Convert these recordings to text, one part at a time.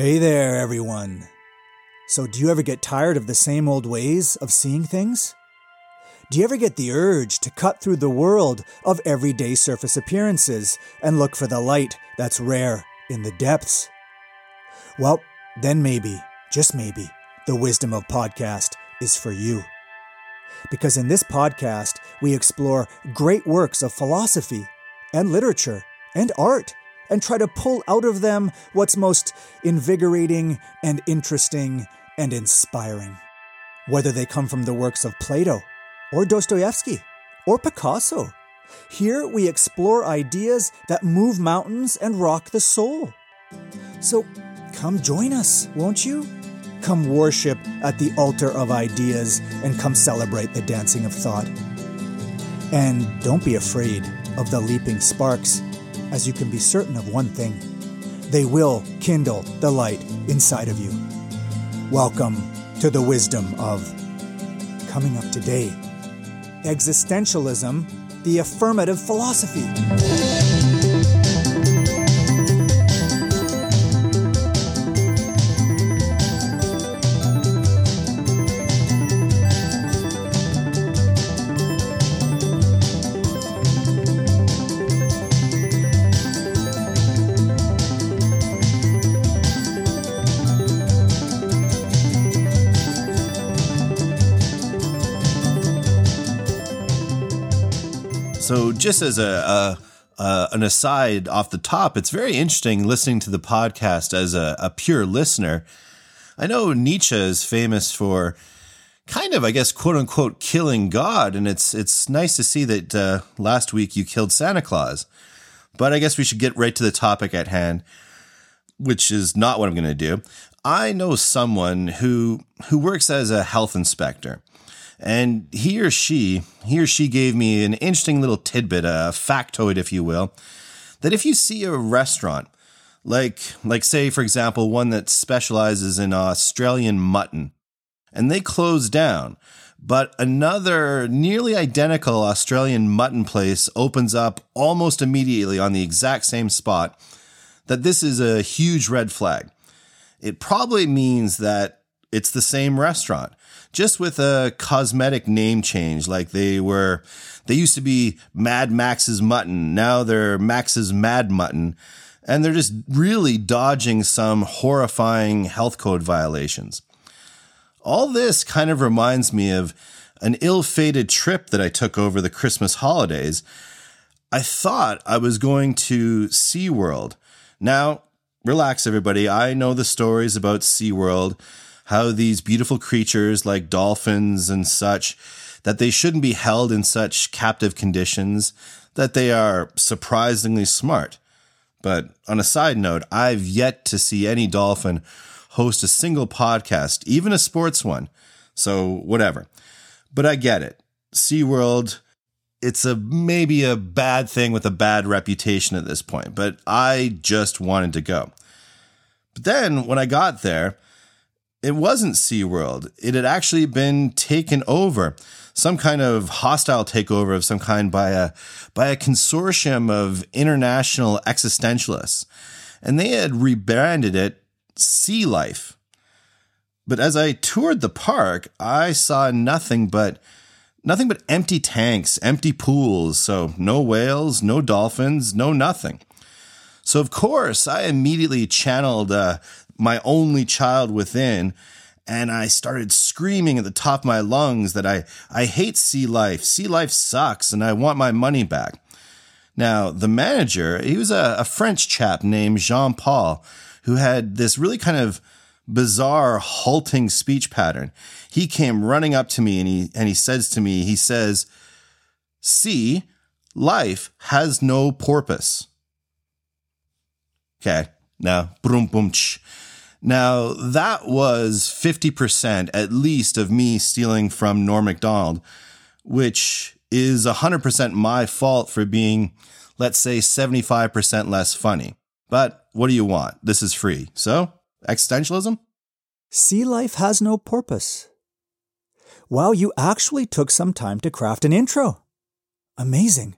Hey there, everyone. So do you ever get tired of the same old ways of seeing things? Do you ever get the urge to cut through the world of everyday surface appearances and look for the light that's rare in the depths? Well, then maybe, just maybe, the Wisdom of Podcast is for you. Because in this podcast, we explore great works of philosophy and literature and art and try to pull out of them what's most invigorating and interesting and inspiring. Whether they come from the works of Plato or Dostoevsky or Picasso, here we explore ideas that move mountains and rock the soul. So come join us, won't you? Come worship at the altar of ideas and come celebrate the dancing of thought. And don't be afraid of the leaping sparks, as you can be certain of one thing: they will kindle the light inside of you. Welcome to the Wisdom of. Coming up today, Existentialism, the Affirmative Philosophy. So just as an aside off the top, it's very interesting listening to the podcast as a pure listener. I know Nietzsche is famous for kind of, I guess, quote unquote, killing God. And it's nice to see that last week you killed Santa Claus. But I guess we should get right to the topic at hand, which is not what I'm going to do. I know someone who works as a health inspector. And he or she gave me an interesting little tidbit, a factoid, if you will, that if you see a restaurant, like say, for example, one that specializes in Australian mutton, and they close down, but another nearly identical Australian mutton place opens up almost immediately on the exact same spot, that this is a huge red flag. It probably means that it's the same restaurant, just with a cosmetic name change. Like they used to be Mad Max's Mutton. Now they're Max's Mad Mutton. And they're just really dodging some horrifying health code violations. All this kind of reminds me of an ill-fated trip that I took over the Christmas holidays. I thought I was going to SeaWorld. Now, relax, everybody. I know the stories about SeaWorld, how these beautiful creatures like dolphins and such, that they shouldn't be held in such captive conditions, that they are surprisingly smart. But on a side note, I've yet to see any dolphin host a single podcast, even a sports one. So whatever. But I get it. SeaWorld, it's maybe a bad thing with a bad reputation at this point, but I just wanted to go. But then when I got there, it wasn't SeaWorld. It had actually been taken over, some kind of hostile takeover of some kind by a consortium of international existentialists. And they had rebranded it SeaLife. But as I toured the park, I saw nothing but empty tanks, empty pools. So no whales, no dolphins, no nothing. So of course, I immediately channeled my only child within, and I started screaming at the top of my lungs that I hate SeaLife. SeaLife sucks, and I want my money back. Now, the manager, he was a French chap named Jean-Paul, who had this really kind of bizarre, halting speech pattern. He came running up to me, and he says to me, he says, "SeaLife has no porpoise." Okay, now, brum bum. Now, that was 50% at least of me stealing from Norm Macdonald, which is 100% my fault for being, let's say, 75% less funny. But what do you want? This is free. So, existentialism? SeaLife has no porpoise. Wow, you actually took some time to craft an intro. Amazing.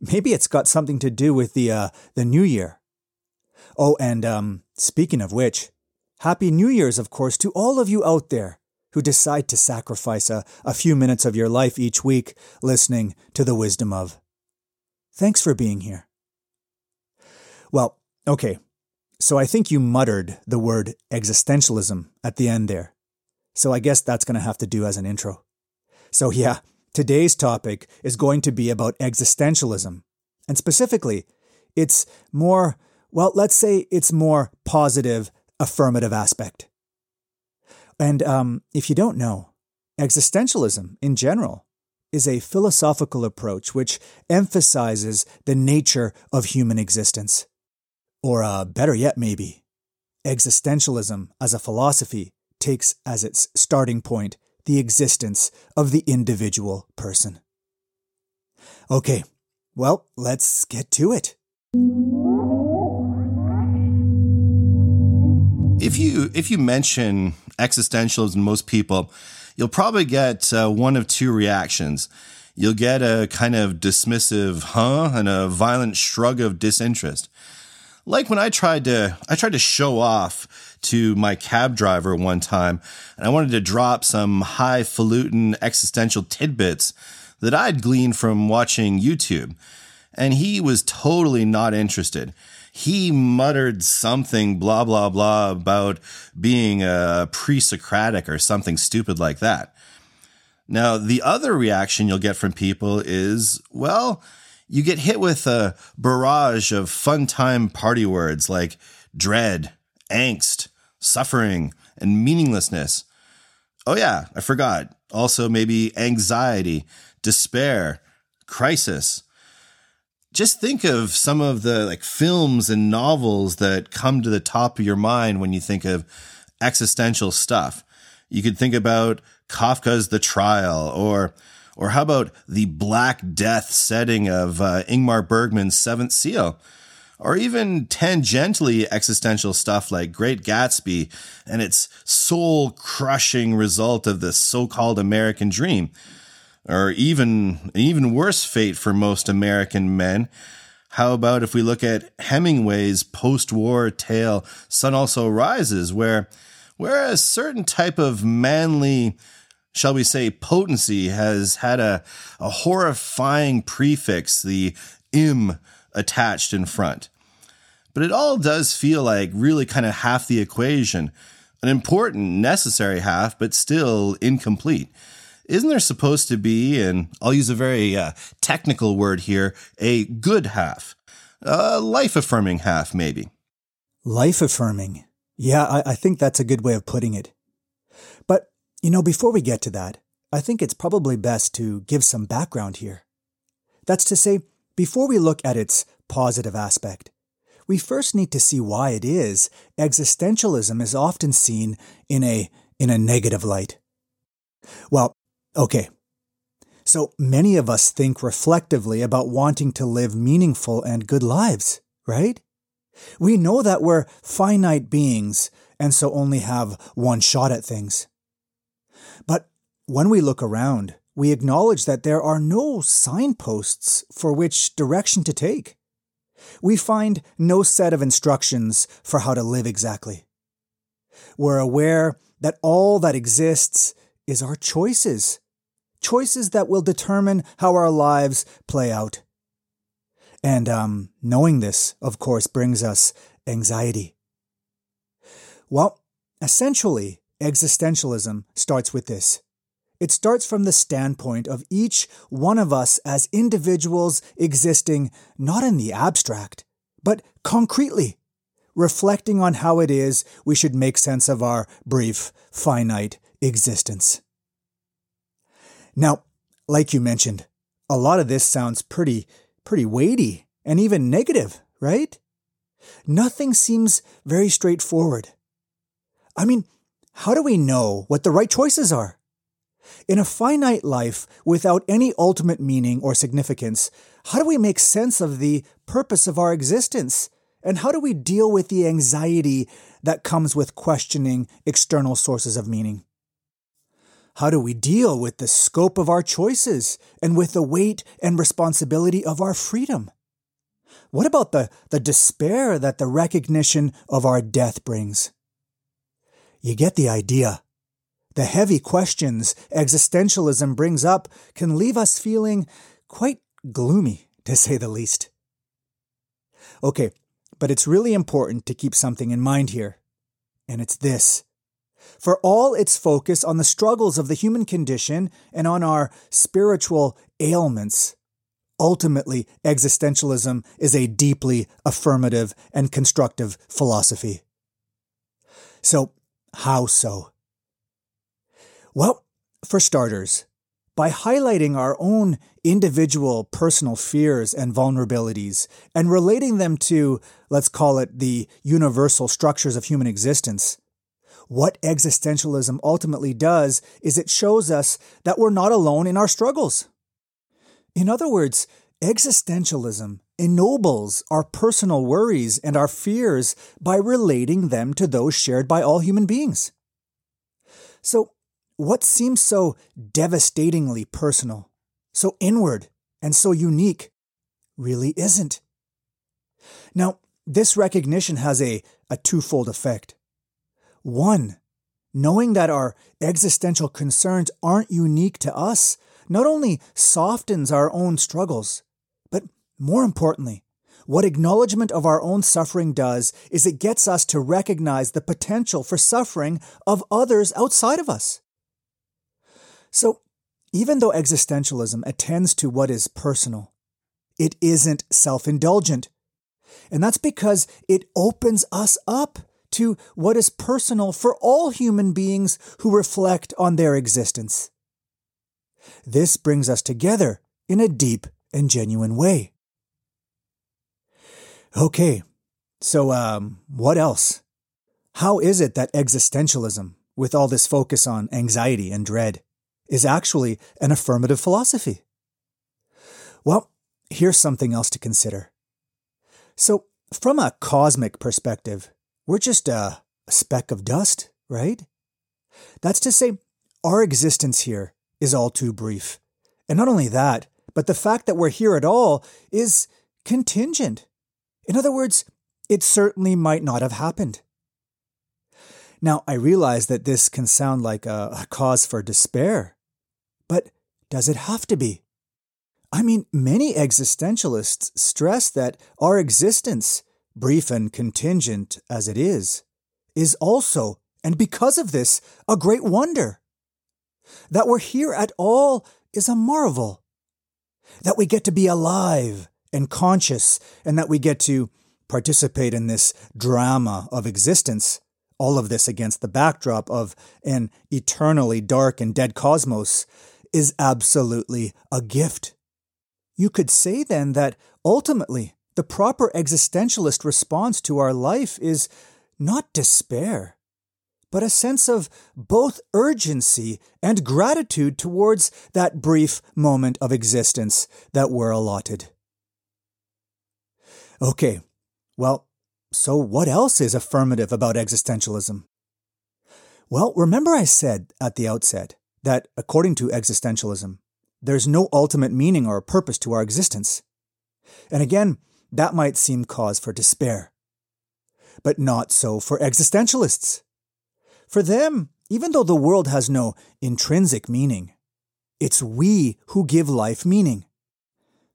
Maybe it's got something to do with the new year. Oh, and speaking of which, Happy New Year's, of course, to all of you out there who decide to sacrifice a few minutes of your life each week listening to the wisdom of. Thanks for being here. Well, okay, so I think you muttered the word existentialism at the end there. So I guess that's going to have to do as an intro. So yeah, today's topic is going to be about existentialism. And specifically, it's more, well, let's say it's more positive, affirmative aspect. And if you don't know, existentialism in general is a philosophical approach which emphasizes the nature of human existence. Or better yet, maybe, existentialism as a philosophy takes as its starting point the existence of the individual person. Okay, well, let's get to it. If you mention existentialism, most people, you'll probably get one of two reactions. You'll get a kind of dismissive "huh" and a violent shrug of disinterest. Like when I tried to show off to my cab driver one time, and I wanted to drop some highfalutin existential tidbits that I'd gleaned from watching YouTube. And he was totally not interested. He muttered something, blah, blah, blah, about being a pre-Socratic or something stupid like that. Now, the other reaction you'll get from people is, well, you get hit with a barrage of fun time party words like dread, angst, suffering, and meaninglessness. Oh yeah, I forgot. Also maybe anxiety, despair, crisis. Just think of some of the films and novels that come to the top of your mind when you think of existential stuff. You could think about Kafka's The Trial, or how about the Black Death setting of Ingmar Bergman's Seventh Seal? Or even tangentially existential stuff like Great Gatsby and its soul-crushing result of the so-called American dream. Or even worse fate for most American men. How about if we look at Hemingway's post-war tale, Sun Also Rises, where a certain type of manly, shall we say, potency has had a horrifying prefix, the im attached in front. But it all does feel like really kind of half the equation, an important, necessary half, but still incomplete. Isn't there supposed to be, and I'll use a very technical word here, a good half, a life-affirming half, maybe? Life-affirming. Yeah, I think that's a good way of putting it. But before we get to that, I think it's probably best to give some background here. That's to say, before we look at its positive aspect, we first need to see why it is existentialism is often seen in a negative light. Well, okay. So many of us think reflectively about wanting to live meaningful and good lives, right? We know that we're finite beings and so only have one shot at things. But when we look around, we acknowledge that there are no signposts for which direction to take. We find no set of instructions for how to live exactly. We're aware that all that exists is our choices, choices that will determine how our lives play out. And knowing this, of course, brings us anxiety. Well, essentially, existentialism starts with this. It starts from the standpoint of each one of us as individuals existing not in the abstract, but concretely, reflecting on how it is we should make sense of our brief, finite existence. Now, like you mentioned, a lot of this sounds pretty weighty and even negative, right? Nothing seems very straightforward. I mean, how do we know what the right choices are? In a finite life without any ultimate meaning or significance, how do we make sense of the purpose of our existence? And how do we deal with the anxiety that comes with questioning external sources of meaning? How do we deal with the scope of our choices and with the weight and responsibility of our freedom? What about the despair that the recognition of our death brings? You get the idea. The heavy questions existentialism brings up can leave us feeling quite gloomy, to say the least. Okay, but it's really important to keep something in mind here, and it's this. For all its focus on the struggles of the human condition and on our spiritual ailments, ultimately, existentialism is a deeply affirmative and constructive philosophy. So, how so? Well, for starters, by highlighting our own individual personal fears and vulnerabilities and relating them to, let's call it, the universal structures of human existence, what existentialism ultimately does is it shows us that we're not alone in our struggles. In other words, existentialism ennobles our personal worries and our fears by relating them to those shared by all human beings. So, what seems so devastatingly personal, so inward, and so unique really isn't. Now, this recognition has a twofold effect. One, knowing that our existential concerns aren't unique to us not only softens our own struggles, but more importantly, what acknowledgement of our own suffering does is it gets us to recognize the potential for suffering of others outside of us. So, even though existentialism attends to what is personal, it isn't self-indulgent. And that's because it opens us up to what is personal for all human beings who reflect on their existence. This brings us together in a deep and genuine way. Okay, so what else? How is it that existentialism, with all this focus on anxiety and dread, is actually an affirmative philosophy? Well, here's something else to consider. So, from a cosmic perspective, we're just a speck of dust, right? That's to say, our existence here is all too brief. And not only that, but the fact that we're here at all is contingent. In other words, it certainly might not have happened. Now, I realize that this can sound like a cause for despair, but does it have to be? I mean, many existentialists stress that our existence, brief and contingent as it is also, and because of this, a great wonder. That we're here at all is a marvel. That we get to be alive and conscious, and that we get to participate in this drama of existence, all of this against the backdrop of an eternally dark and dead cosmos, is absolutely a gift. You could say then that ultimately, the proper existentialist response to our life is not despair, but a sense of both urgency and gratitude towards that brief moment of existence that we're allotted. Okay, well, so what else is affirmative about existentialism? Well, remember I said at the outset that, according to existentialism, there's no ultimate meaning or purpose to our existence. And again, that might seem cause for despair. But not so for existentialists. For them, even though the world has no intrinsic meaning, it's we who give life meaning.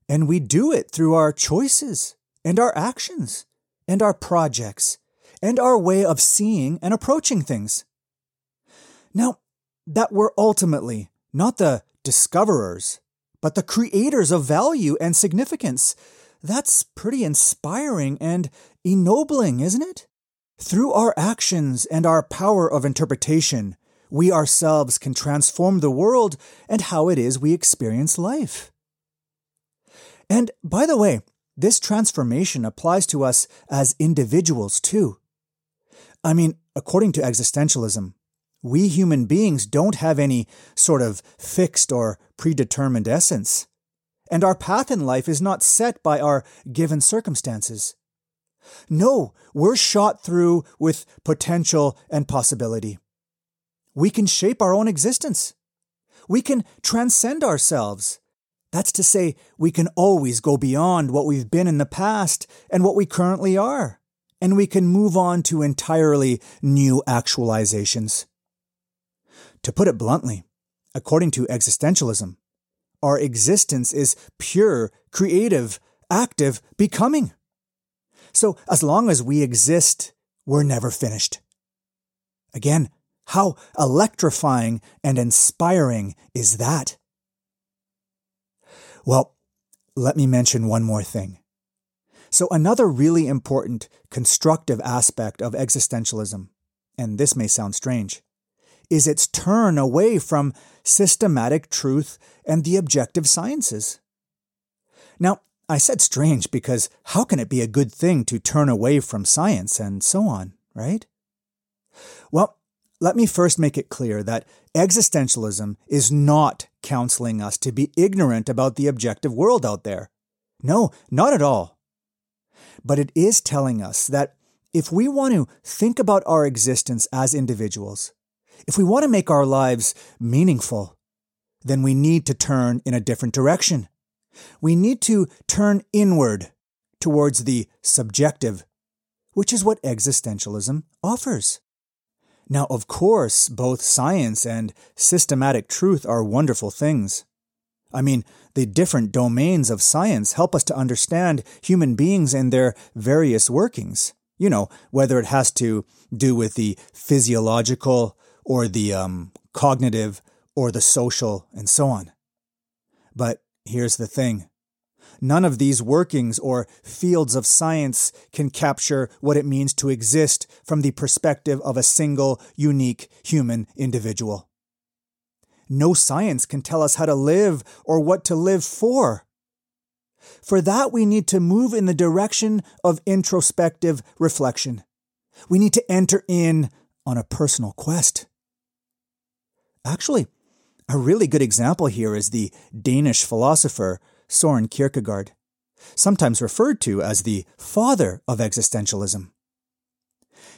And we do it through our choices and our actions and our projects and our way of seeing and approaching things. Now, that we're ultimately not the discoverers, but the creators of value and significance, that's pretty inspiring and ennobling, isn't it? Through our actions and our power of interpretation, we ourselves can transform the world and how it is we experience life. And by the way, this transformation applies to us as individuals too. I mean, according to existentialism, we human beings don't have any sort of fixed or predetermined essence. And our path in life is not set by our given circumstances. No, we're shot through with potential and possibility. We can shape our own existence. We can transcend ourselves. That's to say, we can always go beyond what we've been in the past and what we currently are, and we can move on to entirely new actualizations. To put it bluntly, according to existentialism, our existence is pure, creative, active becoming. So as long as we exist, we're never finished. Again, how electrifying and inspiring is that? Well, let me mention one more thing. So another really important constructive aspect of existentialism, and this may sound strange, is its turn away from systematic truth and the objective sciences. Now, I said strange because how can it be a good thing to turn away from science and so on, right? Well, let me first make it clear that existentialism is not counseling us to be ignorant about the objective world out there. No, not at all. But it is telling us that if we want to think about our existence as individuals, if we want to make our lives meaningful, then we need to turn in a different direction. We need to turn inward towards the subjective, which is what existentialism offers. Now, of course, both science and systematic truth are wonderful things. I mean, the different domains of science help us to understand human beings and their various workings. You know, whether it has to do with the physiological or the cognitive or the social and so on. But here's the thing. None of these workings or fields of science can capture what it means to exist from the perspective of a single, unique human individual. No science can tell us how to live or what to live for. For that, we need to move in the direction of introspective reflection. We need to enter in on a personal quest. Actually, a really good example here is the Danish philosopher Soren Kierkegaard, sometimes referred to as the father of existentialism.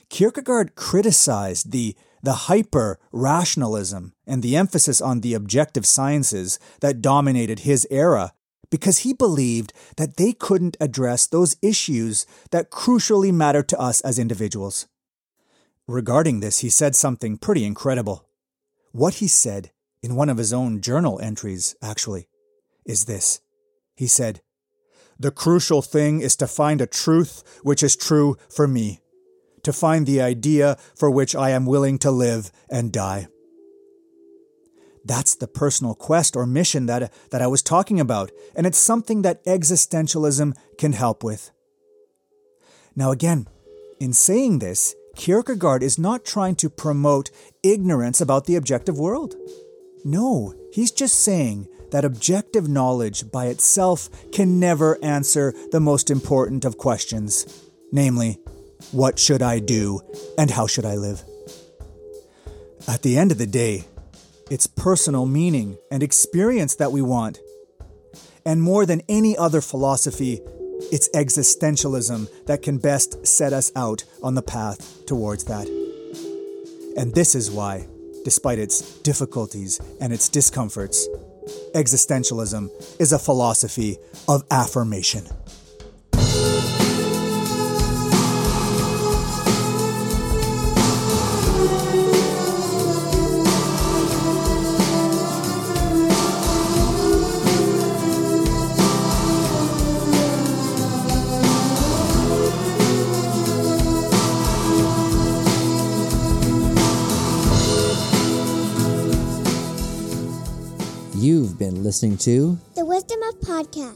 Kierkegaard criticized the hyper-rationalism and the emphasis on the objective sciences that dominated his era because he believed that they couldn't address those issues that crucially matter to us as individuals. Regarding this, he said something pretty incredible. What he said, in one of his own journal entries, actually, is this. He said, "The crucial thing is to find a truth which is true for me, to find the idea for which I am willing to live and die." That's the personal quest or mission that I was talking about, and it's something that existentialism can help with. Now again, in saying this, Kierkegaard is not trying to promote ignorance about the objective world. No, he's just saying that objective knowledge by itself can never answer the most important of questions, namely, what should I do and how should I live? At the end of the day, it's personal meaning and experience that we want. And more than any other philosophy, it's existentialism that can best set us out on the path towards that. And this is why, despite its difficulties and its discomforts, existentialism is a philosophy of affirmation. You've been listening to The Wisdom of Podcast.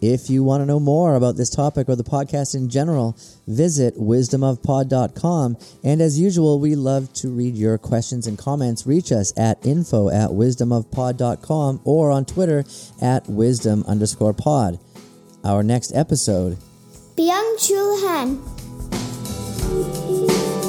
If you want to know more about this topic or the podcast in general, visit wisdomofpod.com. And as usual, we love to read your questions and comments. Reach us at info@wisdomofpod.com or on Twitter at wisdom_pod. Our next episode, Byung Chul Han.